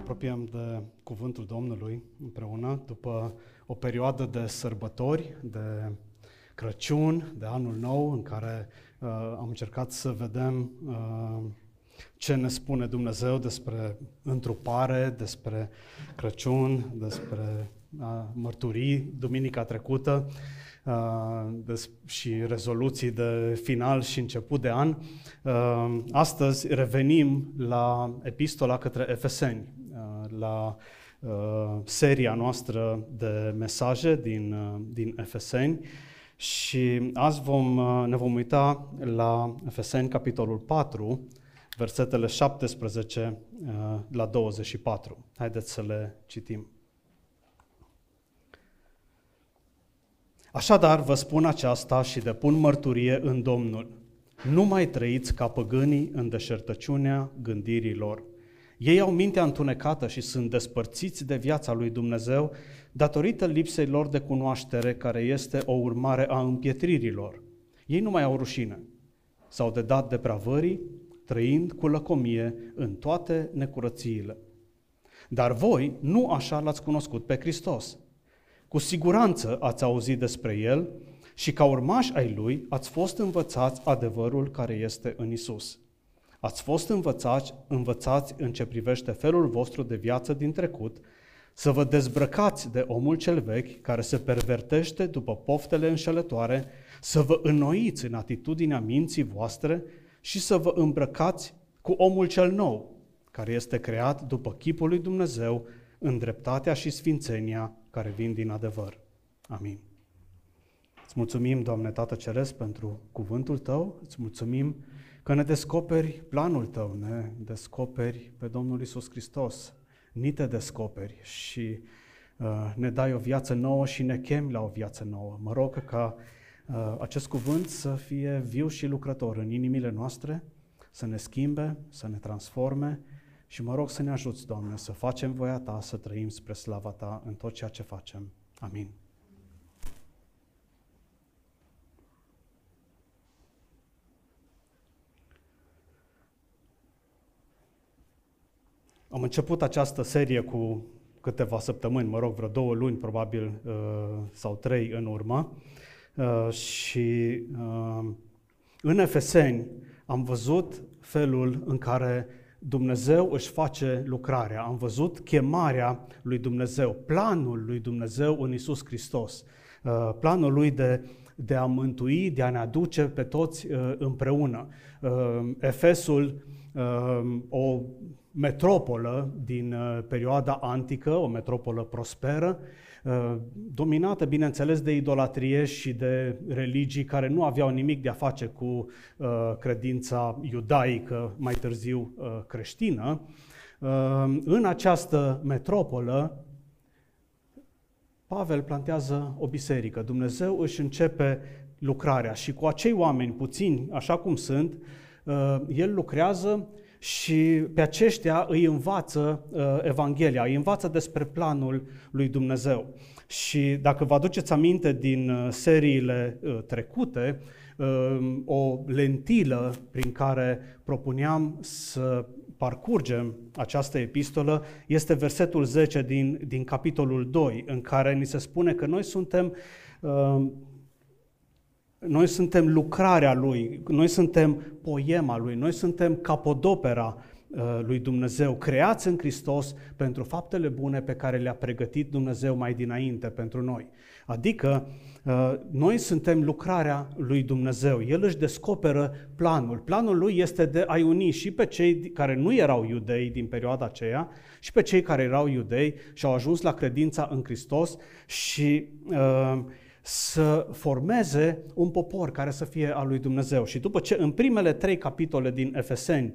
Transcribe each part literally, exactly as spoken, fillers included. apropiem de cuvântul Domnului împreună, după o perioadă de sărbători, de Crăciun, de Anul Nou, în care uh, am încercat să vedem uh, ce ne spune Dumnezeu despre întrupare, despre Crăciun, despre uh, mărturii duminica trecută uh, des- și rezoluții de final și început de an. Uh, astăzi revenim la epistola către Efeseni, uh, la uh, seria noastră de mesaje din, uh, din Efeseni. Și azi vom, ne vom uita la Efeseni, capitolul patru, versetele șaptesprezece la douăzeci și patru. Haideți să le citim. Așadar, vă spun aceasta și depun mărturie în Domnul. Nu mai trăiți ca păgânii în deșertăciunea gândirii lor. Ei au mintea întunecată și sunt despărțiți de viața lui Dumnezeu datorită lipsei lor de cunoaștere, care este o urmare a împietririlor. Ei nu mai au rușine. S-au dedat depravării, trăind cu lăcomie în toate necurățiile. Dar voi nu așa l-ați cunoscut pe Hristos. Cu siguranță ați auzit despre El și ca urmași ai Lui ați fost învățați adevărul care este în Iisus. Ați fost învățați, învățați în ce privește felul vostru de viață din trecut, să vă dezbrăcați de omul cel vechi care se pervertește după poftele înșelătoare, să vă înnoiți în atitudinea minții voastre și să vă îmbrăcați cu omul cel nou, care este creat după chipul lui Dumnezeu în dreptatea și sfințenia care vin din adevăr. Amin. Îți mulțumim, Doamne Tată Ceresc, pentru cuvântul Tău, îți mulțumim că ne descoperi planul Tău, ne descoperi pe Domnul Iisus Hristos, ni Te descoperi și uh, ne dai o viață nouă și ne chemi la o viață nouă. Mă rog ca uh, acest cuvânt să fie viu și lucrător în inimile noastre, să ne schimbe, să ne transforme și mă rog să ne ajuți, Doamne, să facem voia Ta, să trăim spre slava Ta în tot ceea ce facem. Amin. Am început această serie cu câteva săptămâni, mă rog, vreo două luni, probabil, sau trei în urmă. Și în Efeseni am văzut felul în care Dumnezeu își face lucrarea. Am văzut chemarea lui Dumnezeu, planul lui Dumnezeu în Iisus Hristos, planul lui de de a mântui, de a ne aduce pe toți împreună. Efesul, o metropolă din perioada antică, o metropolă prosperă, dominată, bineînțeles, de idolatrie și de religii care nu aveau nimic de a face cu credința iudaică, mai târziu creștină. În această metropolă, Pavel plantează o biserică. Dumnezeu își începe lucrarea și cu acei oameni puțini, așa cum sunt, El lucrează și pe aceștia îi învață Evanghelia, îi învață despre planul lui Dumnezeu. Și dacă vă aduceți aminte din seriile trecute, o lentilă prin care propuneam să parcurgem această epistolă este versetul zece din, din capitolul doi, în care ni se spune că noi suntem, uh, noi suntem lucrarea Lui, noi suntem poema Lui, noi suntem capodopera uh, lui Dumnezeu, creați în Hristos pentru faptele bune pe care le-a pregătit Dumnezeu mai dinainte pentru noi. Adică noi suntem lucrarea lui Dumnezeu. El își descoperă planul. Planul lui este de a-i uni și pe cei care nu erau iudei din perioada aceea și pe cei care erau iudei și au ajuns la credința în Hristos și uh, să formeze un popor care să fie al lui Dumnezeu. Și după ce în primele trei capitole din Efeseni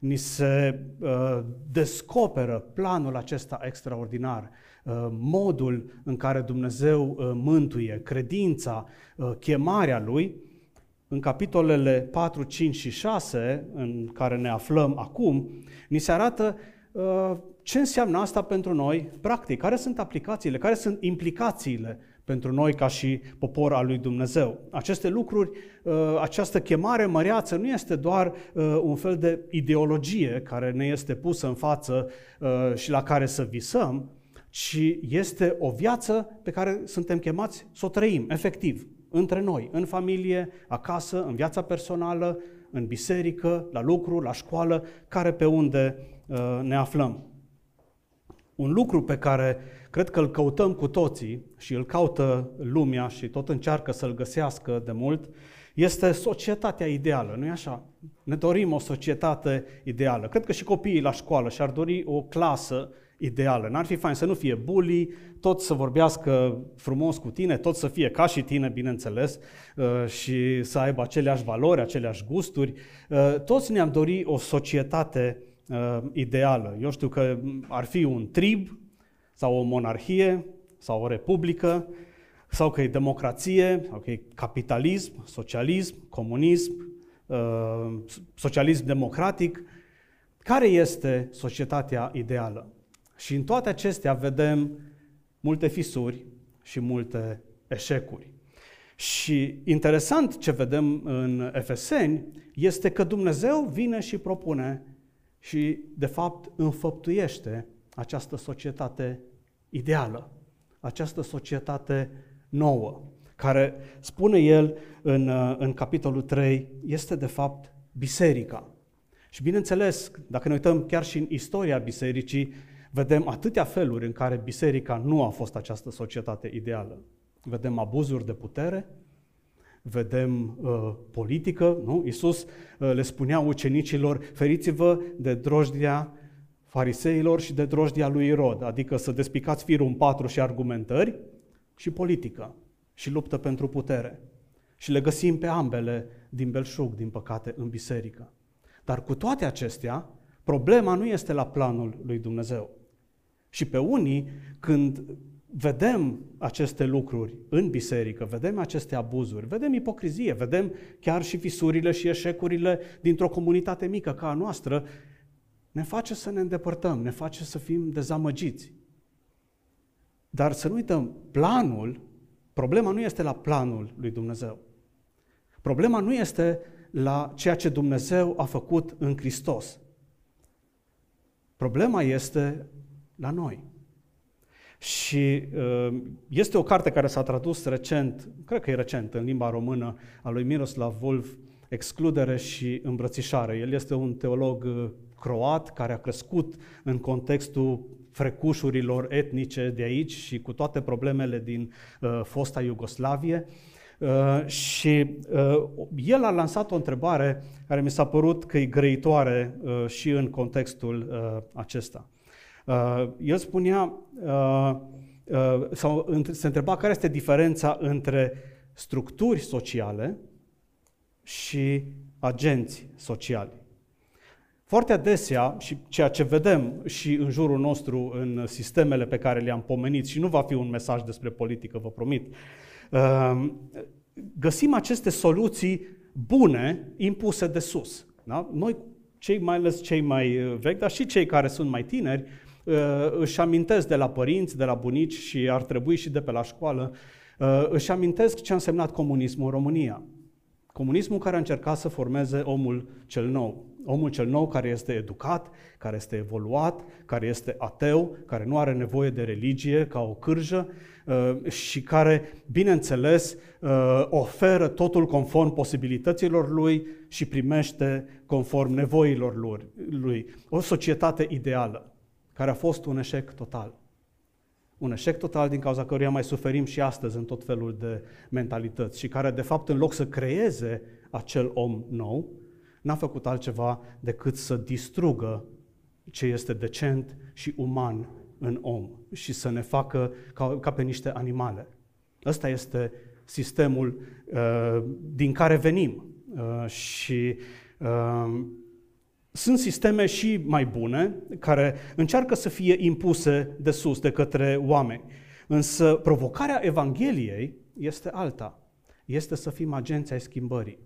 ni se uh, descoperă planul acesta extraordinar, modul în care Dumnezeu mântuie, credința, chemarea Lui, în capitolele patru, cinci și șase, în care ne aflăm acum, ni se arată ce înseamnă asta pentru noi, practic, care sunt aplicațiile, care sunt implicațiile pentru noi ca și popor al lui Dumnezeu. Aceste lucruri, această chemare măreață nu este doar un fel de ideologie care ne este pusă în față și la care să visăm, ci este o viață pe care suntem chemați să o trăim, efectiv, între noi, în familie, acasă, în viața personală, în biserică, la lucru, la școală, care pe unde ne aflăm. Un lucru pe care cred că îl căutăm cu toții și îl caută lumea și tot încearcă să-l găsească de mult, este societatea ideală, nu-i așa? Ne dorim o societate ideală. Cred că și copiii la școală și-ar dori o clasă ideală. N-ar fi fain să nu fie bully, tot să vorbească frumos cu tine, tot să fie ca și tine, bineînțeles, și să aibă aceleași valori, aceleași gusturi. Toți ne-am dori o societate ideală. Eu știu că ar fi un trib, sau o monarhie, sau o republică, sau că e democrație, sau că e capitalism, socialism, comunism, socialism democratic. Care este societatea ideală? Și în toate acestea vedem multe fisuri și multe eșecuri. Și interesant ce vedem în Efeseni este că Dumnezeu vine și propune și, de fapt, înfăptuiește această societate ideală, această societate nouă, care, spune el în, în capitolul trei, este, de fapt, biserica. Și, bineînțeles, dacă ne uităm chiar și în istoria bisericii, vedem atâtea feluri în care biserica nu a fost această societate ideală. Vedem abuzuri de putere, vedem uh, politică, nu? Iisus uh, le spunea ucenicilor, feriți-vă de drojdia fariseilor și de drojdia lui Irod, adică să despicați firul în patru și argumentări și politică și luptă pentru putere. Și le găsim pe ambele din belșug, din păcate, în biserică. Dar cu toate acestea, problema nu este la planul lui Dumnezeu. Și pe unii, când vedem aceste lucruri în biserică, vedem aceste abuzuri, vedem ipocrizie, vedem chiar și fisurile și eșecurile dintr-o comunitate mică ca a noastră, ne face să ne îndepărtăm, ne face să fim dezamăgiți. Dar să nu uităm, planul, problema nu este la planul lui Dumnezeu. Problema nu este la ceea ce Dumnezeu a făcut în Hristos. Problema este la noi. Și este o carte care s-a tradus recent, cred că e recent, în limba română, a lui Miroslav Volf, Excludere și îmbrățișare. El este un teolog croat care a crescut în contextul frecușurilor etnice de aici și cu toate problemele din uh, fosta Iugoslavie. Uh, și uh, el a lansat o întrebare care mi s-a părut că e grăitoare uh, și în contextul uh, acesta. Uh, el spunea, uh, uh, sau se întreba care este diferența între structuri sociale și agenți sociali. Foarte adesea, și ceea ce vedem și în jurul nostru, în sistemele pe care le-am pomenit, și nu va fi un mesaj despre politică, vă promit, găsim aceste soluții bune impuse de sus. Da? Noi, cei mai ales cei mai vechi, dar și cei care sunt mai tineri, își amintesc de la părinți, de la bunici și ar trebui și de pe la școală, își amintesc ce a însemnat comunismul în România. Comunismul care a încercat să formeze omul cel nou. Omul cel nou care este educat, care este evoluat, care este ateu, care nu are nevoie de religie ca o cârjă și care, bineînțeles, oferă totul conform posibilităților lui și primește conform nevoilor lui. O societate ideală, care a fost un eșec total. Un eșec total din cauza căruia mai suferim și astăzi în tot felul de mentalități și care, de fapt, în loc să creeze acel om nou, n-a făcut altceva decât să distrugă ce este decent și uman în om și să ne facă ca, ca pe niște animale. Ăsta este sistemul uh, din care venim uh, și uh, sunt sisteme și mai bune care încearcă să fie impuse de sus, de către oameni. Însă provocarea Evangheliei este alta. Este să fim agenți ai schimbării.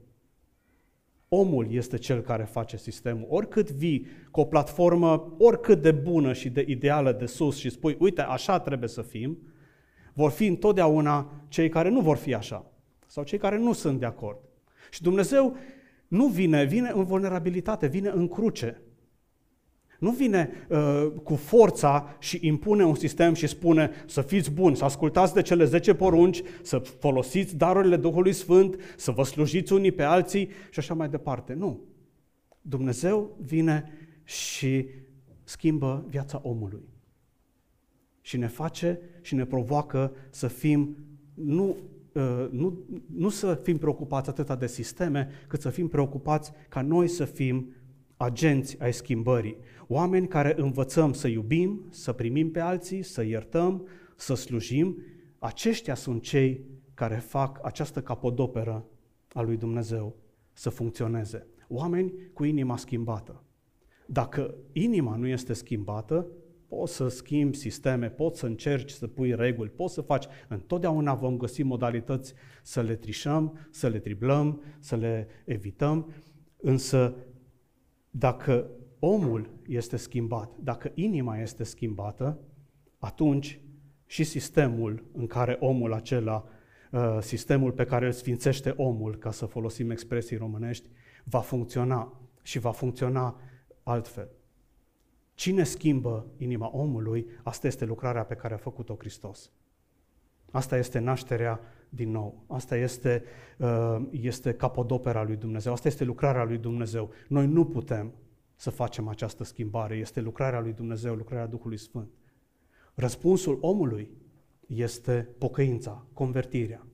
Omul este cel care face sistemul. Oricât vii cu o platformă oricât de bună și de ideală de sus și spui, uite, așa trebuie să fim, vor fi întotdeauna cei care nu vor fi așa sau cei care nu sunt de acord. Și Dumnezeu nu vine, vine în vulnerabilitate, vine în cruce. Nu vine uh, cu forța și impune un sistem și spune să fiți buni, să ascultați de cele zece porunci, să folosiți darurile Duhului Sfânt, să vă slujiți unii pe alții și așa mai departe. Nu. Dumnezeu vine și schimbă viața omului. Și ne face și ne provoacă să fim, nu, uh, nu, nu să fim preocupați atâta de sisteme, cât să fim preocupați ca noi să fim agenți ai schimbării, oameni care învățăm să iubim, să primim pe alții, să iertăm, să slujim. Aceștia sunt cei care fac această capodoperă a lui Dumnezeu să funcționeze. Oameni cu inima schimbată. Dacă inima nu este schimbată, poți să schimbi sisteme, poți să încerci să pui reguli, poți să faci. Întotdeauna vom găsi modalități să le trișăm, să le triblăm, să le evităm, însă dacă omul este schimbat, dacă inima este schimbată, atunci și sistemul în care omul acela, sistemul pe care îl sfințește omul, ca să folosim expresii românești, va funcționa și va funcționa altfel. Cine schimbă inima omului, asta este lucrarea pe care a făcut-o Hristos. Asta este nașterea din nou. Asta este, este capodopera lui Dumnezeu. Asta este lucrarea lui Dumnezeu. Noi nu putem să facem această schimbare. Este lucrarea lui Dumnezeu, lucrarea Duhului Sfânt. Răspunsul omului este pocăința, convertirea.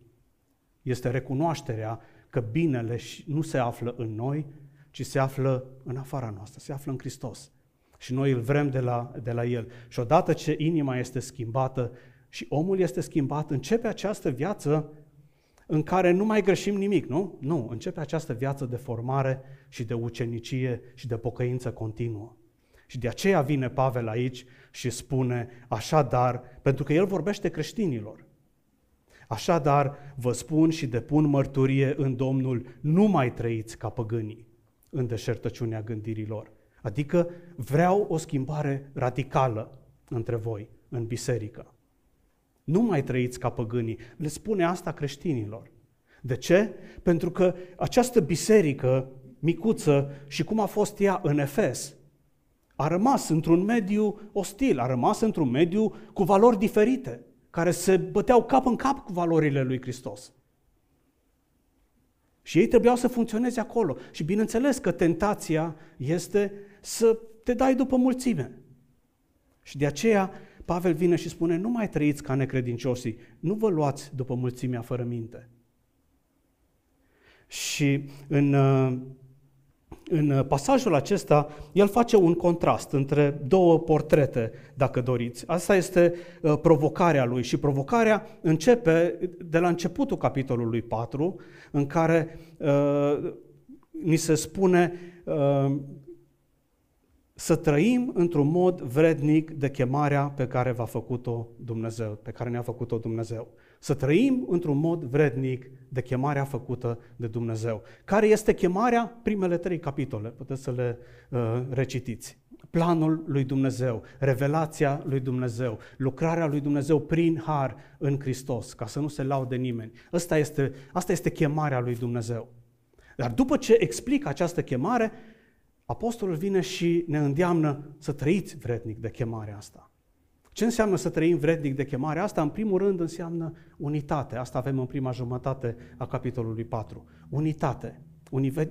Este recunoașterea că binele nu se află în noi, ci se află în afara noastră, se află în Hristos. Și noi îl vrem de la, de la El. Și odată ce inima este schimbată, și omul este schimbat, începe această viață în care nu mai greșim nimic, nu? Nu, începe această viață de formare și de ucenicie și de pocăință continuă. Și de aceea vine Pavel aici și spune, așadar, pentru că el vorbește creștinilor, așadar vă spun și depun mărturie în Domnul, nu mai trăiți ca păgânii în deșertăciunea gândirilor. Adică vreau o schimbare radicală între voi, în biserică. Nu mai trăiți ca păgânii. Le spune asta creștinilor. De ce? Pentru că această biserică micuță și cum a fost ea în Efes a rămas într-un mediu ostil, a rămas într-un mediu cu valori diferite, care se băteau cap în cap cu valorile lui Hristos. Și ei trebuiau să funcționeze acolo. Și bineînțeles că tentația este să te dai după mulțime. Și de aceea Pavel vine și spune, nu mai trăiți ca necredincioșii, nu vă luați după mulțimea fără minte. Și în, în pasajul acesta, el face un contrast între două portrete, dacă doriți. Asta este provocarea lui și provocarea începe de la începutul capitolului patru, în care uh, ni se spune... Uh, Să trăim într-un mod vrednic de chemarea pe care v-a făcut-o Dumnezeu, pe care ne-a făcut-o Dumnezeu. Să trăim într-un mod vrednic de chemarea făcută de Dumnezeu. Care este chemarea? Primele trei capitole, puteți să le uh, recitiți. Planul lui Dumnezeu, revelația lui Dumnezeu, lucrarea lui Dumnezeu prin har în Hristos, ca să nu se laude nimeni. Asta este, asta este chemarea lui Dumnezeu. Dar după ce explică această chemare, apostolul vine și ne îndeamnă să trăiți vrednic de chemarea asta. Ce înseamnă să trăim vrednic de chemarea asta? În primul rând înseamnă unitate. Asta avem în prima jumătate a capitolului patru. Unitate.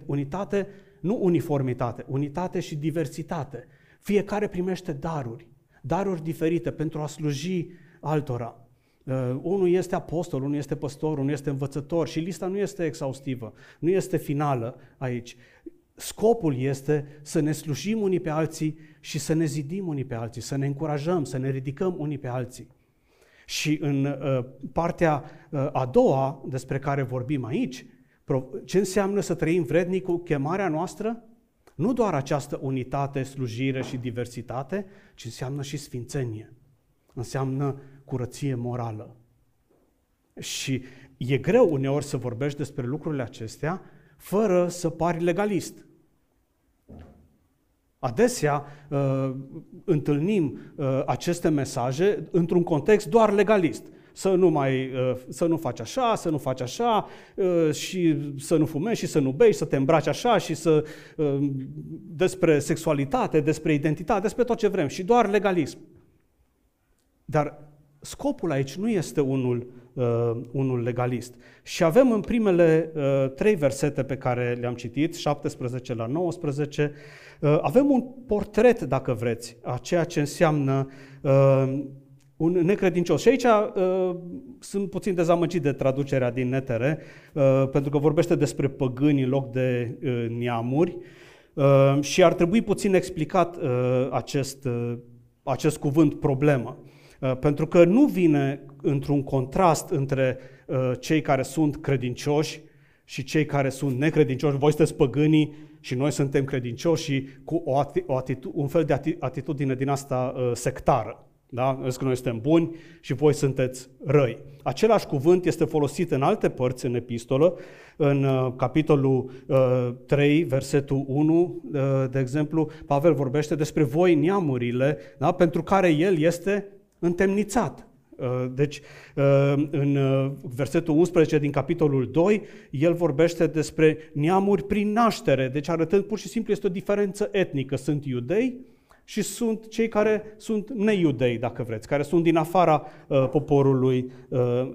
Unitate, nu uniformitate. Unitate și diversitate. Fiecare primește daruri. Daruri diferite pentru a sluji altora. Uh, unul este apostol, unul este păstor, unul este învățător și lista nu este exhaustivă. Nu este finală aici. Scopul este să ne slujim unii pe alții și să ne zidim unii pe alții, să ne încurajăm, să ne ridicăm unii pe alții. Și în uh, partea uh, a doua despre care vorbim aici, ce înseamnă să trăim vrednic cu chemarea noastră? Nu doar această unitate, slujire și diversitate, ci înseamnă și sfințenie. Înseamnă curăție morală. Și e greu uneori să vorbești despre lucrurile acestea fără să pari legalist. Adesea uh, întâlnim uh, aceste mesaje într-un context doar legalist. să nu, mai, să nu faci așa, să nu faci așa, și să nu fumezi și să nu bei, să te îmbraci așa și să... despre sexualitate, despre identitate, despre tot ce vrem și doar legalism. Dar scopul aici nu este unul, unul legalist. Și avem în primele trei versete pe care le-am citit, șaptesprezece la nouăsprezece, avem un portret, dacă vreți, a ceea ce înseamnă un necredincios. Și aici uh, sunt puțin dezamăgit de traducerea din N T R, uh, pentru că vorbește despre păgâni în loc de uh, neamuri uh, și ar trebui puțin explicat uh, acest, uh, acest cuvânt problemă. Uh, pentru că nu vine într-un contrast între uh, cei care sunt credincioși și cei care sunt necredincioși. Voi sunteți păgânii și noi suntem credincioși, și cu o ati- o atitu- un fel de atitudine din asta uh, sectară. Da? Că noi suntem buni și voi sunteți răi. Același cuvânt este folosit în alte părți în epistolă, în uh, capitolul uh, trei, versetul unu, uh, de exemplu, Pavel vorbește despre voi neamurile, da? Pentru care el este întemnițat. Uh, deci, uh, în uh, versetul unsprezece din capitolul doi, el vorbește despre neamuri prin naștere, deci arătând pur și simplu este o diferență etnică, sunt iudei, și sunt cei care sunt neiudei, dacă vreți, care sunt din afara uh, poporului uh, uh,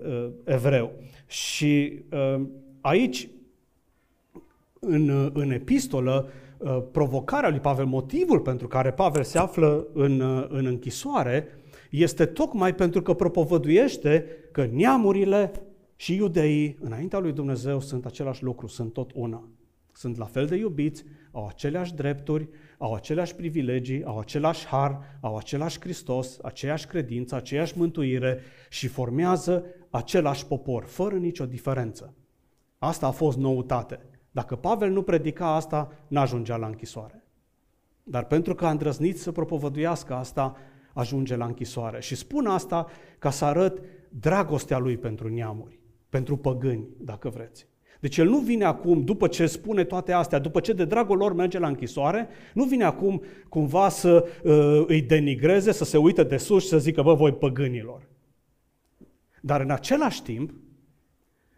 evreu. Și uh, aici, în, în epistolă, uh, provocarea lui Pavel, motivul pentru care Pavel se află în, uh, în închisoare, este tocmai pentru că propovăduiește că neamurile și iudeii, înaintea lui Dumnezeu, sunt același lucru, sunt tot una. Sunt la fel de iubiți, au aceleași drepturi, au aceleași privilegii, au același har, au același Hristos, aceeași credință, aceeași mântuire și formează același popor, fără nicio diferență. Asta a fost noutate. Dacă Pavel nu predica asta, n-ajungea la închisoare. Dar pentru că a îndrăznit să propovăduiască asta, ajunge la închisoare. Și spun asta ca să arăt dragostea lui pentru neamuri, pentru păgâni, dacă vreți. Deci el nu vine acum, după ce spune toate astea, după ce de dragul lor merge la închisoare, nu vine acum cumva să uh, îi denigreze, să se uită de sus și să zică, bă, voi păgânilor. Dar în același timp,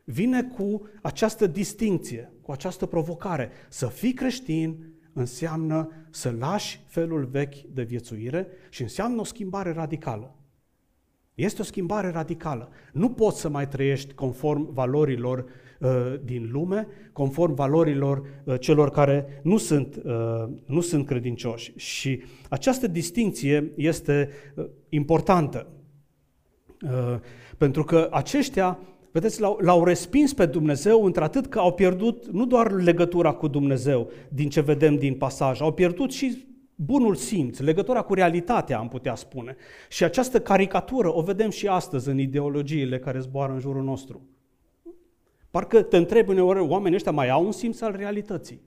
vine cu această distincție, cu această provocare. Să fii creștin înseamnă să lași felul vechi de viețuire și înseamnă o schimbare radicală. Este o schimbare radicală. Nu poți să mai trăiești conform valorilor uh, din lume, conform valorilor uh, celor care nu sunt, uh, nu sunt credincioși. Și această distinție este uh, importantă. Uh, pentru că aceștia, vedeți, l-au, l-au respins pe Dumnezeu într-atât că au pierdut nu doar legătura cu Dumnezeu, din ce vedem din pasaj, au pierdut și bunul simț, legătura cu realitatea, am putea spune. Și această caricatură o vedem și astăzi în ideologiile care zboară în jurul nostru. Parcă te întrebi uneori, oamenii ăștia mai au un simț al realității.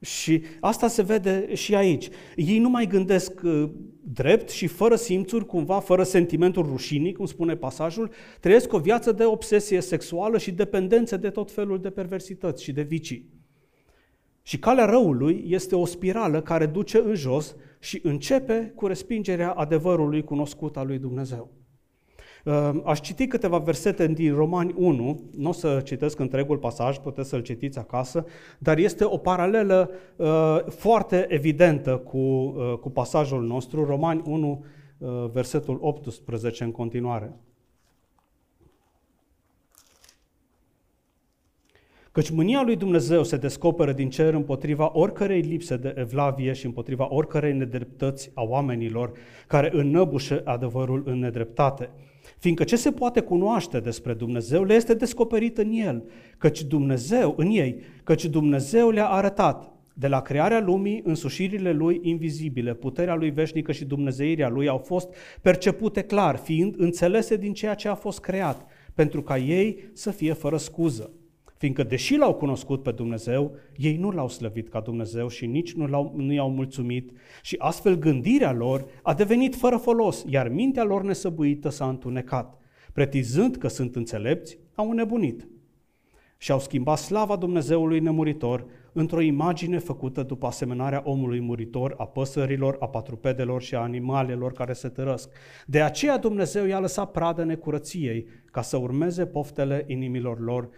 Și asta se vede și aici. Ei nu mai gândesc drept și fără simțuri, cumva fără sentimentul rușinii, cum spune pasajul, trăiesc o viață de obsesie sexuală și dependențe de tot felul de perversități și de vicii. Și calea răului este o spirală care duce în jos și începe cu respingerea adevărului cunoscut al lui Dumnezeu. Aș citi câteva versete din Romani unu, nu o să citesc întregul pasaj, puteți să-l citiți acasă, dar este o paralelă foarte evidentă cu, cu pasajul nostru, Romani unu, versetul optsprezece în continuare. Căci mânia lui Dumnezeu se descoperă din cer împotriva oricărei lipse de evlavie și împotriva oricărei nedreptăți a oamenilor care înnăbușe adevărul în nedreptate. Fiindcă ce se poate cunoaște despre Dumnezeu le este descoperit în el, căci Dumnezeu, în ei, căci Dumnezeu le-a arătat de la crearea lumii, însușirile lui invizibile, puterea lui veșnică și dumnezeirea lui au fost percepute clar, fiind înțelese din ceea ce a fost creat, pentru ca ei să fie fără scuză. Fiindcă, deși l-au cunoscut pe Dumnezeu, ei nu l-au slăvit ca Dumnezeu și nici nu, l-au, nu i-au mulțumit și astfel gândirea lor a devenit fără folos, iar mintea lor nesăbuită s-a întunecat. Pretizând că sunt înțelepți, au înnebunit și au schimbat slava Dumnezeului nemuritor într-o imagine făcută după asemănarea omului muritor, a păsărilor, a patrupedelor și a animalelor care se tărăsc. De aceea Dumnezeu i-a lăsat pradă necurăției, ca să urmeze poftele inimilor lor,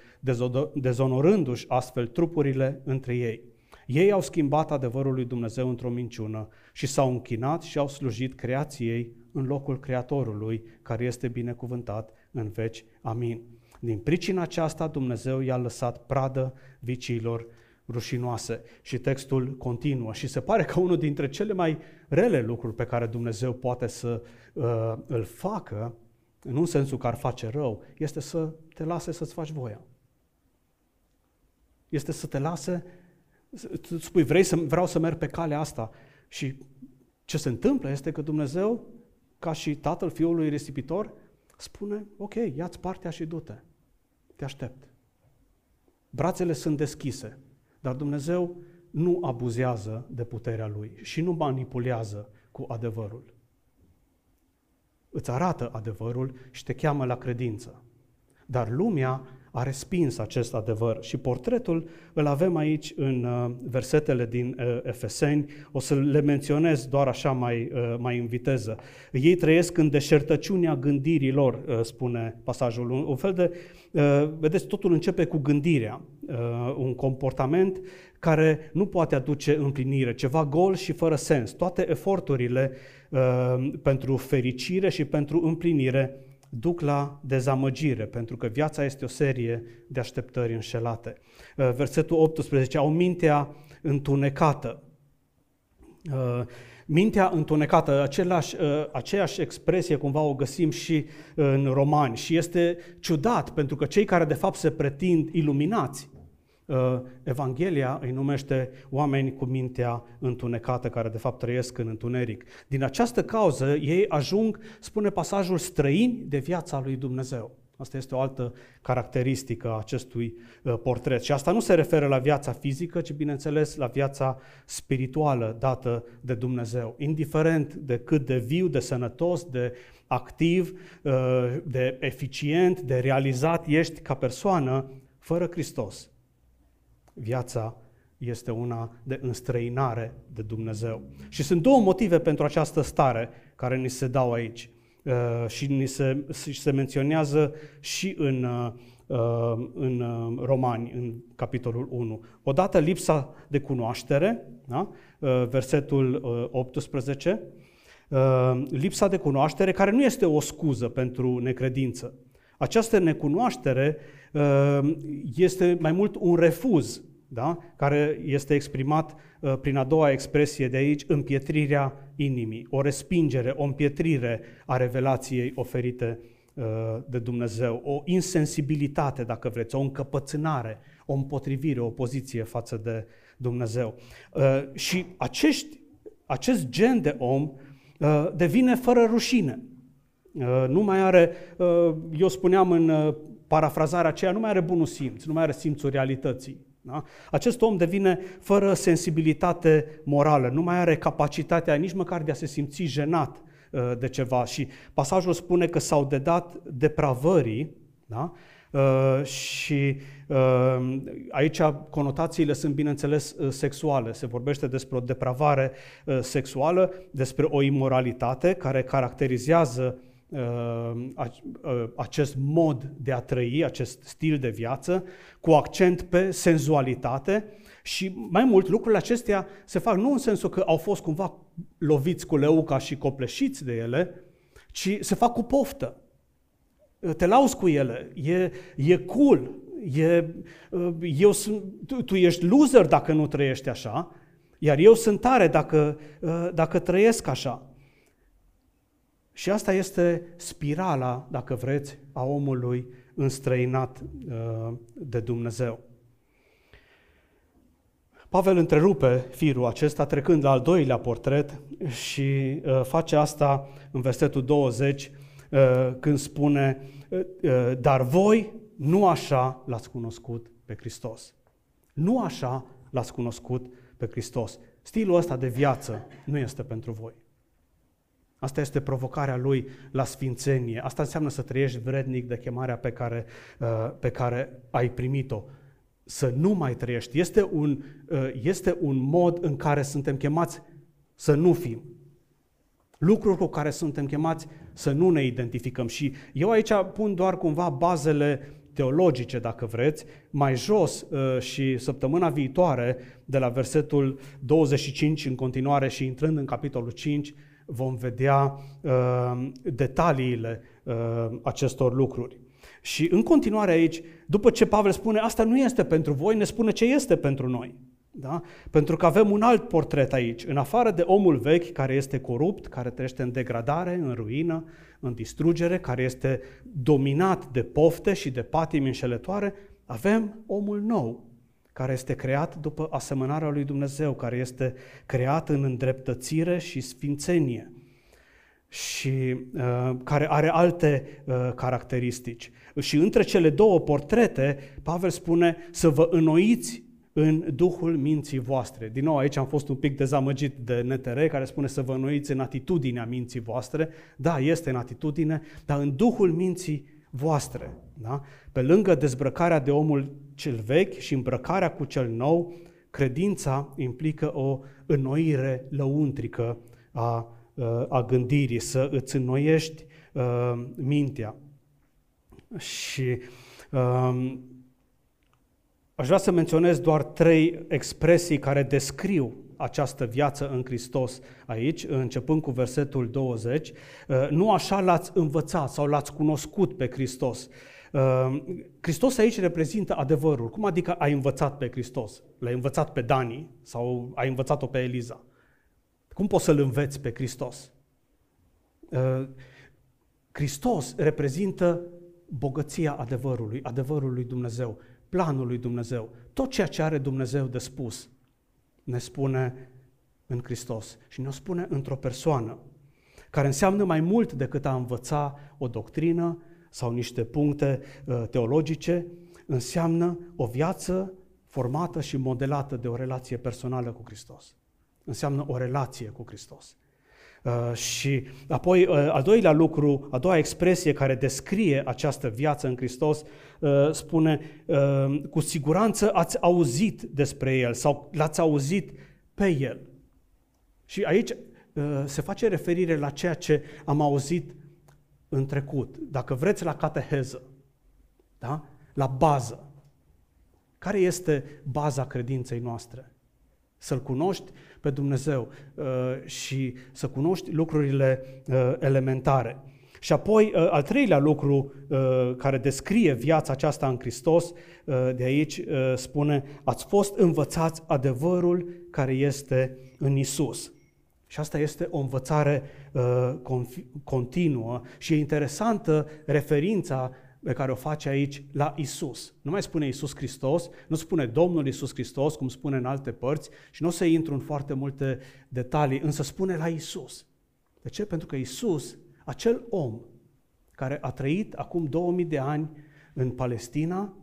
dezonorându-și astfel trupurile între ei. Ei au schimbat adevărul lui Dumnezeu într-o minciună și s-au închinat și au slujit creației în locul Creatorului, care este binecuvântat în veci. Amin. Din pricina aceasta Dumnezeu i-a lăsat pradă viciilor rușinoase. Și textul continuă și se pare că unul dintre cele mai rele lucruri pe care Dumnezeu poate să uh, îl facă, nu în sensul că ar face rău, este să te lase să-ți faci voia. Este să te lase, îți spui, vrei să, vreau să merg pe calea asta. Și ce se întâmplă este că Dumnezeu, ca și Tatăl Fiului Risipitor, spune, ok, ia-ți partea și du-te, te aștept. Brațele sunt deschise, dar Dumnezeu nu abuzează de puterea Lui și nu manipulează cu adevărul. Îți arată adevărul și te cheamă la credință. Dar lumea a respins acest adevăr și portretul îl avem aici în versetele din Efeseni. O să le menționez doar așa mai, mai în viteză. Ei trăiesc în deșertăciunea gândirilor, spune pasajul. Un fel de, vedeți, totul începe cu gândirea, un comportament care nu poate aduce împlinire, ceva gol și fără sens. Toate eforturile pentru fericire și pentru împlinire duc la dezamăgire, pentru că viața este o serie de așteptări înșelate. Versetul optsprezece, au mintea întunecată. Mintea întunecată, același, aceeași expresie cumva o găsim și în Romani și este ciudat, pentru că cei care de fapt se pretind iluminați, Evanghelia îi numește oameni cu mintea întunecată, care de fapt trăiesc în întuneric. Din această cauză ei ajung, spune pasajul, străini de viața lui Dumnezeu. Asta este o altă caracteristică a acestui portret. Și asta nu se referă la viața fizică, ci bineînțeles la viața spirituală dată de Dumnezeu. Indiferent de cât de viu, de sănătos, de activ, de eficient, de realizat ești ca persoană, fără Hristos, viața este una de înstrăinare de Dumnezeu. Și sunt două motive pentru această stare care ni se dau aici uh, și ni se, se menționează și în, uh, în Romani, în capitolul unu. Odată lipsa de cunoaștere, da? uh, versetul uh, optsprezece, uh, lipsa de cunoaștere care nu este o scuză pentru necredință. Această necunoaștere este mai mult un refuz, da? Care este exprimat prin a doua expresie de aici, împietrirea inimii, o respingere, o împietrire a revelației oferite de Dumnezeu, o insensibilitate, dacă vreți, o încăpățânare, o împotrivire, o opoziție față de Dumnezeu. Și acești, acest gen de om devine fără rușine. Nu mai are, eu spuneam în parafrazarea aceea, nu mai are bunul simț, nu mai are simțul realității. Da? Acest om devine fără sensibilitate morală, nu mai are capacitatea nici măcar de a se simți jenat de ceva. Și pasajul spune că s-au dedat depravării, da? Și aici conotațiile sunt bineînțeles sexuale. Se vorbește despre o depravare sexuală, despre o imoralitate care caracterizează acest mod de a trăi, acest stil de viață, cu accent pe senzualitate și mai mult lucrurile acestea se fac nu în sensul că au fost cumva loviți cu leuca și copleșiți de ele, ci se fac cu poftă. Te lauzi cu ele, e, e cool, e, eu sunt, tu, tu ești loser dacă nu trăiești așa, iar eu sunt tare dacă, dacă trăiesc așa. Și asta este spirala, dacă vreți, a omului înstrăinat de Dumnezeu. Pavel întrerupe firul acesta trecând la al doilea portret și face asta în versetul douăzeci când spune, dar voi nu așa l-ați cunoscut pe Hristos. Nu așa l-ați cunoscut pe Hristos. Stilul ăsta de viață nu este pentru voi. Asta este provocarea lui la sfințenie. Asta înseamnă să trăiești vrednic de chemarea pe care, pe care ai primit-o. să nu mai trăiești. Este un, este un mod în care suntem chemați să nu fim. Lucruri cu care suntem chemați să nu ne identificăm. Și eu aici pun doar cumva bazele teologice, dacă vreți, mai jos și săptămâna viitoare, de la versetul douăzeci și cinci în continuare și intrând în capitolul cinci, vom vedea uh, detaliile uh, acestor lucruri. Și în continuare aici, după ce Pavel spune, asta nu este pentru voi, ne spune ce este pentru noi. Da? Pentru că avem un alt portret aici. În afară de omul vechi care este corupt, care trăiește în degradare, în ruină, în distrugere, care este dominat de pofte și de patimi înșelătoare, avem omul nou, care este creat după asemănarea lui Dumnezeu, care este creat în îndreptățire și sfințenie și uh, care are alte uh, caracteristici. Și între cele două portrete, Pavel spune să vă înnoiți în duhul minții voastre. Din nou, aici am fost un pic dezamăgit de N T R, care spune să vă înnoiți în atitudinea minții voastre. Da, este în atitudine, dar în duhul minții voastre. Da? Pe lângă dezbrăcarea de omul cel vechi și îmbrăcarea cu cel nou, credința implică o înnoire lăuntrică a, a gândirii, să îți înnoiești a, mintea. Și a, aș vrea să menționez doar trei expresii care descriu această viață în Hristos aici, începând cu versetul douăzeci. Nu așa l-ați învățat sau l-ați cunoscut pe Hristos. Hristos aici reprezintă adevărul. Cum adică ai învățat pe Hristos? L-ai învățat pe Dani sau ai învățat-o pe Eliza? Cum poți să-L înveți pe Hristos? Hristos reprezintă bogăția adevărului, adevărul lui Dumnezeu, planul lui Dumnezeu. Tot ceea ce are Dumnezeu de spus ne spune în Hristos și ne spune într-o persoană, care înseamnă mai mult decât a învăța o doctrină sau niște puncte teologice, înseamnă o viață formată și modelată de o relație personală cu Hristos. Înseamnă o relație cu Hristos. Și apoi, al doilea lucru, a doua expresie care descrie această viață în Hristos, spune, cu siguranță ați auzit despre El sau l-ați auzit pe El. Și aici se face referire la ceea ce am auzit în trecut, dacă vreți, la cateheză, da? La bază. Care este baza credinței noastre? Să-L cunoști pe Dumnezeu și să cunoști lucrurile elementare. Și apoi, al treilea lucru care descrie viața aceasta în Hristos, de aici spune, ați fost învățați adevărul care este în Iisus. Și asta este o învățare continuă și e interesantă referința pe care o face aici la Iisus. Nu mai spune Iisus Hristos, nu spune Domnul Iisus Hristos, cum spune în alte părți, și nu o să intru în foarte multe detalii, însă spune la Iisus. De ce? Pentru că Iisus, acel om care a trăit acum două mii de ani în Palestina,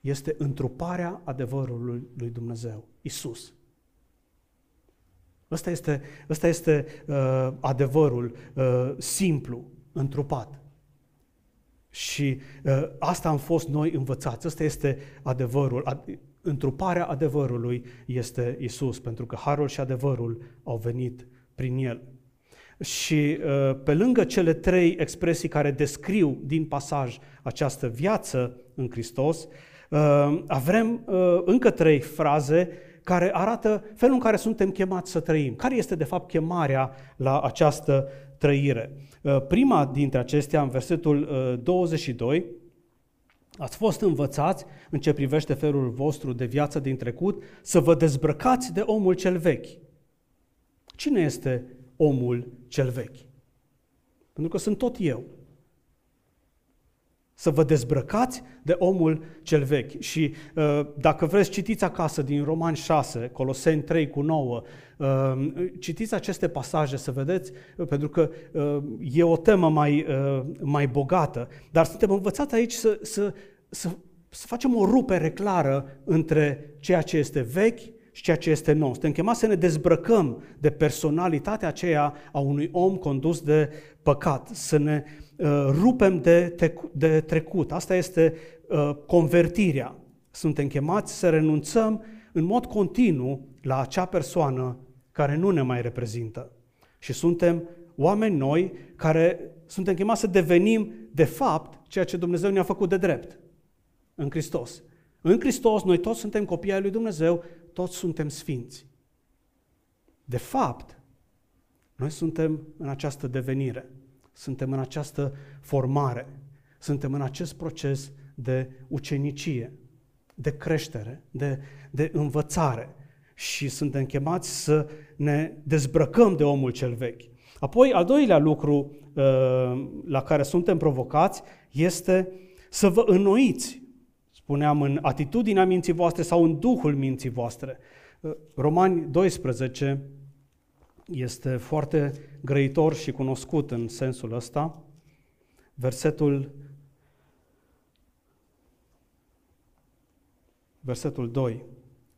este întruparea adevărului lui Dumnezeu. Iisus. Ăsta este, ăsta este uh, adevărul uh, simplu, întrupat. Și uh, asta am fost noi învățați, ăsta este adevărul, ad- întruparea adevărului este Iisus, pentru că harul și adevărul au venit prin El. Și uh, pe lângă cele trei expresii care descriu din pasaj această viață în Hristos, uh, avem uh, încă trei fraze care arată felul în care suntem chemați să trăim. Care este, de fapt, chemarea la această trăire? Prima dintre acestea, în versetul douăzeci și doi, ați fost învățați, în ce privește felul vostru de viață din trecut, să vă dezbrăcați de omul cel vechi. Cine este omul cel vechi? Pentru că sunt tot eu. Să vă dezbrăcați de omul cel vechi. Și dacă vreți, citiți acasă din Romani șase, Colosen trei cu nouă, citiți aceste pasaje să vedeți, pentru că e o temă mai, mai bogată. Dar suntem învățați aici să, să, să, să facem o rupere clară între ceea ce este vechi și ceea ce este nou. Suntem chemați să ne dezbrăcăm de personalitatea aceea a unui om condus de păcat, să ne rupem de, de trecut. Asta este uh, convertirea. Suntem chemați să renunțăm în mod continuu la acea persoană care nu ne mai reprezintă. Și suntem oameni noi care suntem chemați să devenim, de fapt, ceea ce Dumnezeu ne-a făcut de drept în Hristos. În Hristos noi toți suntem copii ai lui Dumnezeu, toți suntem sfinți. De fapt, noi suntem în această devenire, suntem în această formare, suntem în acest proces de ucenicie, de creștere, de, de învățare și suntem chemați să ne dezbrăcăm de omul cel vechi. Apoi, al doilea lucru uh, la care suntem provocați este să vă înnoiți, spuneam, în atitudinea minții voastre sau în duhul minții voastre. Uh, Romani doisprezece este foarte grăitor și cunoscut în sensul ăsta. Versetul Versetul doi.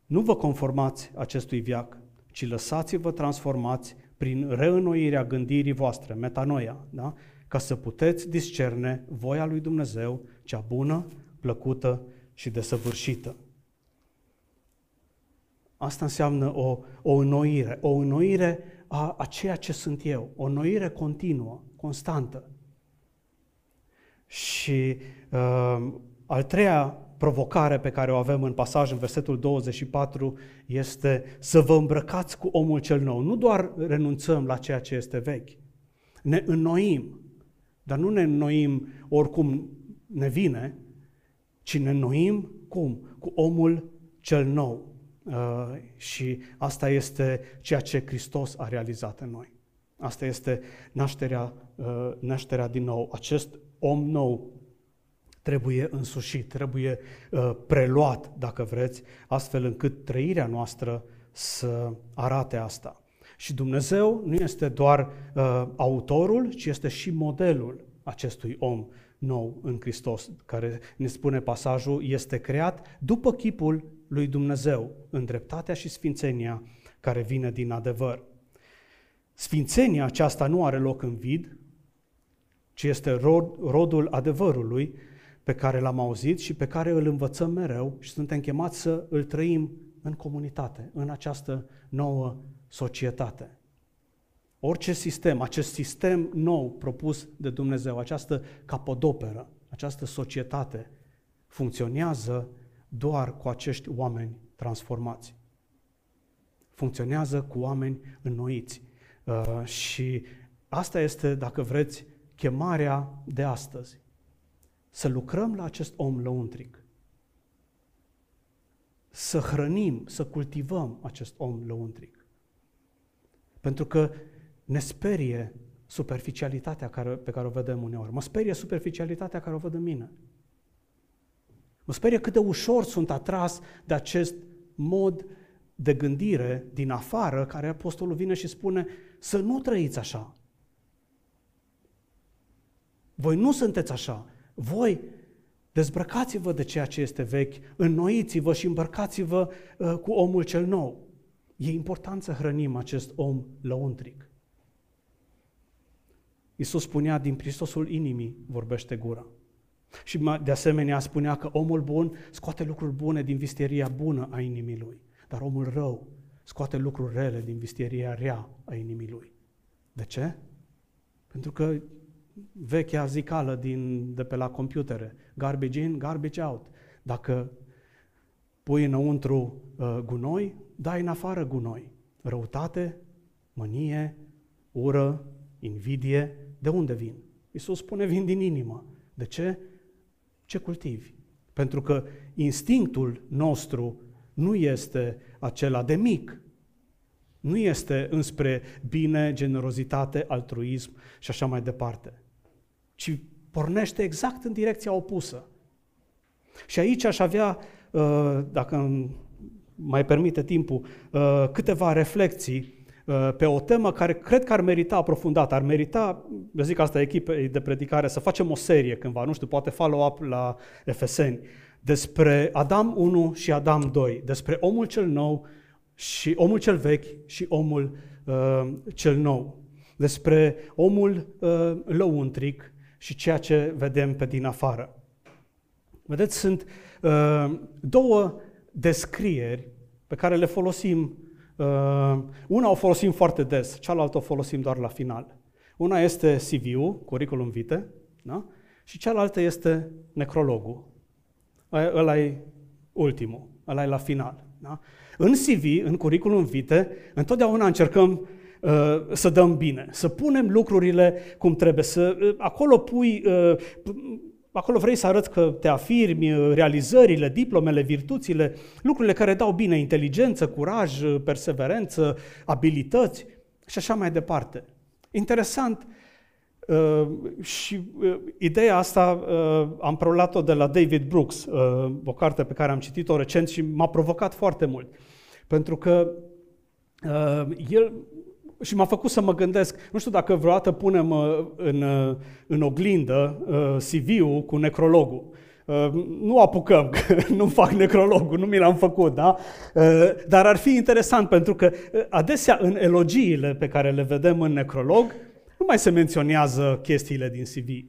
Nu vă conformați acestui veac, ci lăsați-vă transformați prin reînnoirea gândirii voastre, metanoia, da? Ca să puteți discerne voia lui Dumnezeu, cea bună, plăcută și desăvârșită. Asta înseamnă o, o înnoire, o înnoire a, a ceea ce sunt eu, o înnoire continuă, constantă. Și uh, al treia provocare pe care o avem în pasaj, în versetul douăzeci și patru, este să vă îmbrăcați cu omul cel nou. Nu doar renunțăm la ceea ce este vechi, ne înnoim, dar nu ne înnoim oricum ne vine, ci ne înnoim cum? Cu omul cel nou. Uh, și asta este ceea ce Hristos a realizat în noi. Asta este nașterea, uh, nașterea din nou. Acest om nou trebuie însușit, trebuie uh, preluat, dacă vreți, astfel încât trăirea noastră să arate asta. Și Dumnezeu nu este doar uh, autorul, ci este și modelul acestui om nou în Hristos, care, ne spune pasajul, este creat după chipul lui Dumnezeu, în dreptatea și sfințenia care vine din adevăr. Sfințenia aceasta nu are loc în vid, ci este rod, rodul adevărului, pe care l-am auzit și pe care îl învățăm mereu și suntem chemați să îl trăim în comunitate, în această nouă societate. Orice sistem, acest sistem nou propus de Dumnezeu, această capodoperă, această societate, funcționează doar cu acești oameni transformați. Funcționează cu oameni înnoiți. Uh, și asta este, dacă vreți, chemarea de astăzi. Să lucrăm la acest om lăuntric, să hrănim, să cultivăm acest om lăuntric. Pentru că ne sperie superficialitatea care, pe care o vedem uneori. Mă sperie superficialitatea care o văd în mine. Mă sperie cât de ușor sunt atras de acest mod de gândire din afară, care apostolul vine și spune să nu trăiți așa. Voi nu sunteți așa. Voi dezbrăcați-vă de ceea ce este vechi, înnoiți-vă și îmbrăcați-vă uh, cu omul cel nou. E important să hrănim acest om lăuntric. Iisus spunea, din prisosul inimii vorbește gura. Și de asemenea spunea că omul bun scoate lucruri bune din vistieria bună a inimii lui, dar omul rău scoate lucruri rele din vistieria rea a inimii lui. De ce? Pentru că vechea zicală din, de pe la computere, garbage in, garbage out. Dacă pui înăuntru uh, gunoi, dai în afară gunoi. Răutate, mânie, ură, invidie, de unde vin? Iisus spune, vin din inimă. De ce? Ce cultivi? Pentru că instinctul nostru nu este acela de mic. Nu este înspre bine, generozitate, altruism și așa mai departe, ci pornește exact în direcția opusă. Și aici aș avea, dacă îmi mai permite timpul, câteva reflexii pe o temă care cred că ar merita aprofundată, ar merita, eu zic asta echipei de predicare, să facem o serie cândva, nu știu, poate follow-up la Efeseni, despre Adam unu și Adam doi, despre omul cel nou și omul cel vechi și omul uh, cel nou, despre omul uh, lăuntric și ceea ce vedem pe din afară. Vedeți, sunt două descrieri pe care le folosim. Una o folosim foarte des, cealaltă o folosim doar la final. Una este C V-ul, curriculum vitae, da? Și cealaltă este necrologul. Ăla-i ultimul, ăla-i la final. Da? În C V, în curriculum vitae, întotdeauna încercăm uh, să dăm bine, să punem lucrurile cum trebuie, să uh, acolo pui... Uh, Acolo vrei să arăți că te afirmi, realizările, diplomele, virtuțile, lucrurile care dau bine, inteligență, curaj, perseverență, abilități și așa mai departe. Interesant și ideea asta am preluat-o de la David Brooks, o carte pe care am citit-o recent și m-a provocat foarte mult. Pentru că el... Și m-a făcut să mă gândesc, nu știu dacă vreodată punem în, în oglindă C V-ul cu necrologul. Nu apucăm, că nu fac necrologul, nu mi l-am făcut, da? Dar ar fi interesant, pentru că adesea în elogiile pe care le vedem în necrolog, nu mai se menționează chestiile din C V.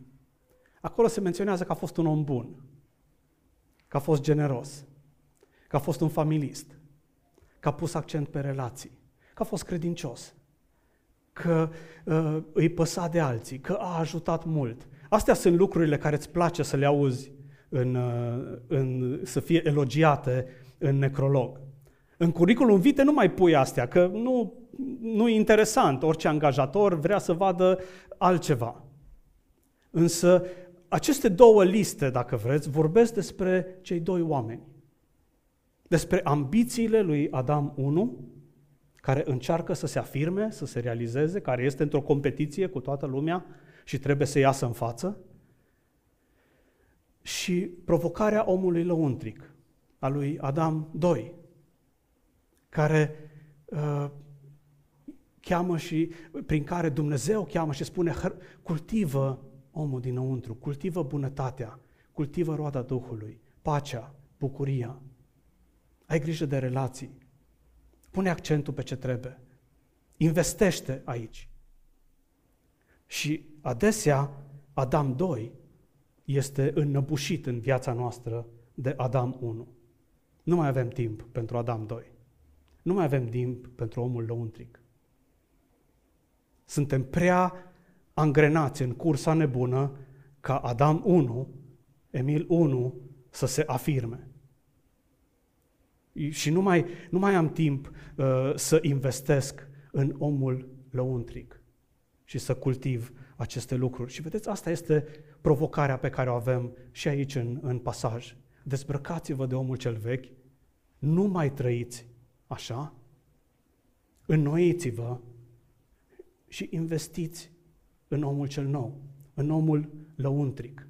Acolo se menționează că a fost un om bun, că a fost generos, că a fost un familist, că a pus accent pe relații, că a fost credincios, că uh, îi păsa de alții, că a ajutat mult. Astea sunt lucrurile care îți place să le auzi, în, uh, în, să fie elogiate în necrolog. În curriculum vitae nu mai pui astea, că nu, nu e interesant. Orice angajator vrea să vadă altceva. Însă aceste două liste, dacă vreți, vorbesc despre cei doi oameni. Despre ambițiile lui Adam unu, care încearcă să se afirme, să se realizeze, care este într-o competiție cu toată lumea și trebuie să iasă în față. Și provocarea omului lăuntric, a lui Adam doi, care uh, cheamă și, prin care Dumnezeu cheamă și spune, cultivă omul dinăuntru, cultivă bunătatea, cultivă roada Duhului, pacea, bucuria, ai grijă de relații. Pune accentul pe ce trebuie. Investește aici. Și adesea Adam doi este înnăbușit în viața noastră de Adam unu. Nu mai avem timp pentru Adam doi. Nu mai avem timp pentru omul lăuntric. Suntem prea angrenați în cursa nebună ca Adam unu, Emil unu, să se afirme. Și nu mai, nu mai am timp uh, să investesc în omul lăuntric și să cultiv aceste lucruri. Și vedeți, asta este provocarea pe care o avem și aici în, în pasaj. Dezbrăcați-vă de omul cel vechi, nu mai trăiți așa, înnoiți-vă și investiți în omul cel nou, în omul lăuntric.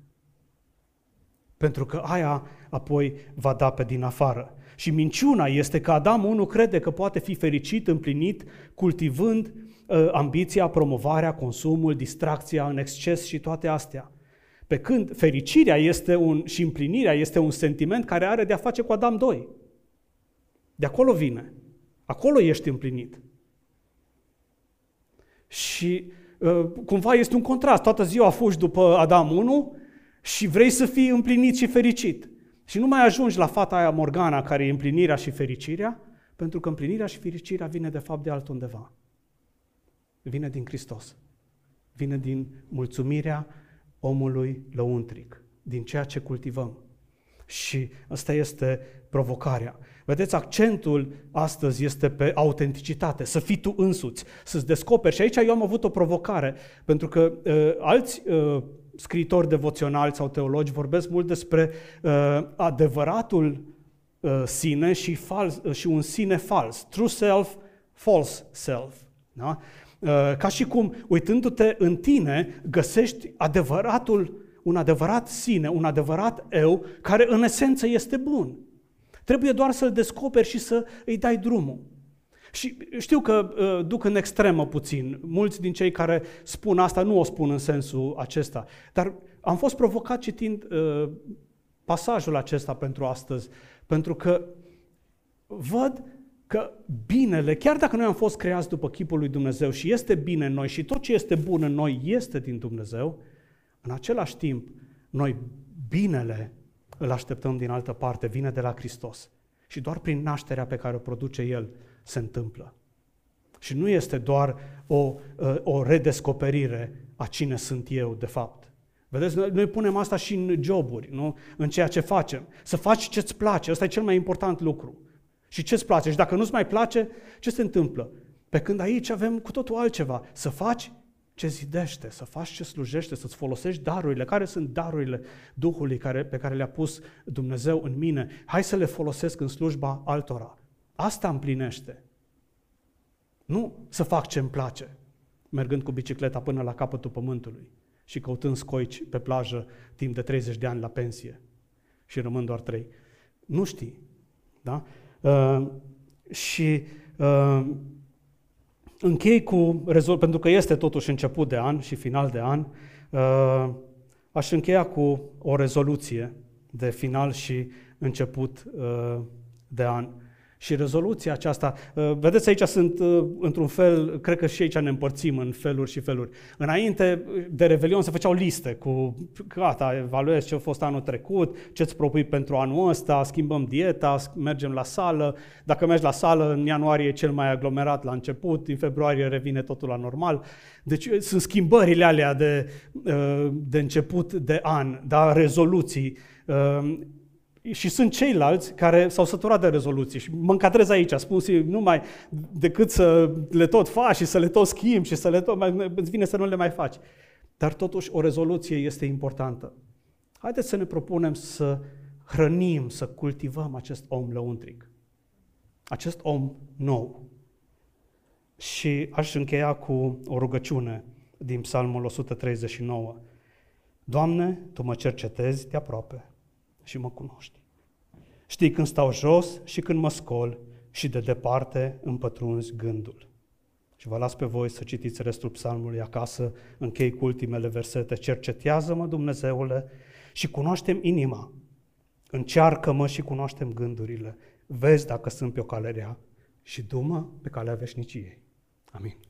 Pentru că aia apoi va da pe din afară. Și minciuna este că Adam unu crede că poate fi fericit, împlinit, cultivând uh, ambiția, promovarea, consumul, distracția în exces și toate astea. Pe când fericirea este un, și împlinirea este un sentiment care are de a face cu Adam doi. De acolo vine. Acolo ești împlinit. Și uh, cumva este un contrast. Toată ziua fugi după Adam unu și vrei să fii împlinit și fericit. Și nu mai ajungi la fata aia Morgana, care e împlinirea și fericirea, pentru că împlinirea și fericirea vine de fapt de altundeva. Vine din Hristos. Vine din mulțumirea omului lăuntric, din ceea ce cultivăm. Și asta este provocarea. Vedeți, accentul astăzi este pe autenticitate, să fii tu însuți, să-ți descoperi. Și aici eu am avut o provocare, pentru că uh, alți... Uh, scriitori devoționali sau teologi vorbesc mult despre uh, adevăratul uh, sine și, fals, uh, și un sine fals. True self, false self. Da? Uh, ca și cum, uitându-te în tine, găsești adevăratul, un adevărat sine, un adevărat eu, care în esență este bun. Trebuie doar să-l descoperi și să îi dai drumul. Și știu că uh, duc în extremă puțin. Mulți din cei care spun asta nu o spun în sensul acesta. Dar am fost provocat citind uh, pasajul acesta pentru astăzi, pentru că văd că binele, chiar dacă noi am fost creați după chipul lui Dumnezeu și este bine în noi și tot ce este bun în noi este din Dumnezeu, în același timp, noi binele îl așteptăm din altă parte, vine de la Hristos. Și doar prin nașterea pe care o produce El se întâmplă. Și nu este doar o, o redescoperire a cine sunt eu, de fapt. Vedeți, noi punem asta și în joburi, nu? În ceea ce facem. Să faci ce-ți place, ăsta e cel mai important lucru. Și ce-ți place? Și dacă nu-ți mai place, ce se întâmplă? Pe când aici avem cu totul altceva. Să faci ce zidește, să faci ce slujește, să-ți folosești darurile. Care sunt darurile Duhului care, pe care le-a pus Dumnezeu în mine? Hai să le folosesc în slujba altora. Asta împlinește. Nu să fac ce-mi place, mergând cu bicicleta până la capătul pământului și căutând scoici pe plajă timp de treizeci de ani la pensie și rămân doar trei. Nu știi, da? Uh, și uh, închei cu, pentru că este totuși început de an și final de an, uh, aș încheia cu o rezoluție de final și început uh, de an. Și rezoluția aceasta, vedeți, aici sunt într-un fel, cred că și aici ne împărțim în feluri și feluri. Înainte de Revelion se făceau liste cu, gata, evaluez ce a fost anul trecut, ce-ți propui pentru anul ăsta, schimbăm dieta, mergem la sală. Dacă mergi la sală, în ianuarie e cel mai aglomerat la început, în februarie revine totul la normal. Deci sunt schimbările alea de, de început de an, dar rezoluții. Și sunt ceilalți care s-au săturat de rezoluții și mă încadrez aici, spun numai decât să le tot faci și să le tot schimbi și să le tot, îți vine să nu le mai faci. Dar totuși o rezoluție este importantă. Haideți să ne propunem să hrănim, să cultivăm acest om lăuntric, acest om nou. Și aș încheia cu o rugăciune din Psalmul o sută treizeci și nouă. Doamne, Tu mă cercetezi de aproape și mă cunoști. Știi când stau jos și când mă scol și de departe îmi pătrunzi gândul. Și vă las pe voi să citiți restul psalmului acasă, închei cu ultimele versete. Cercetează-mă, Dumnezeule, și cunoaștem inima. Încearcă-mă și cunoaștem gândurile. Vezi dacă sunt pe o cale rea și du-mă pe calea veșniciei. Amin.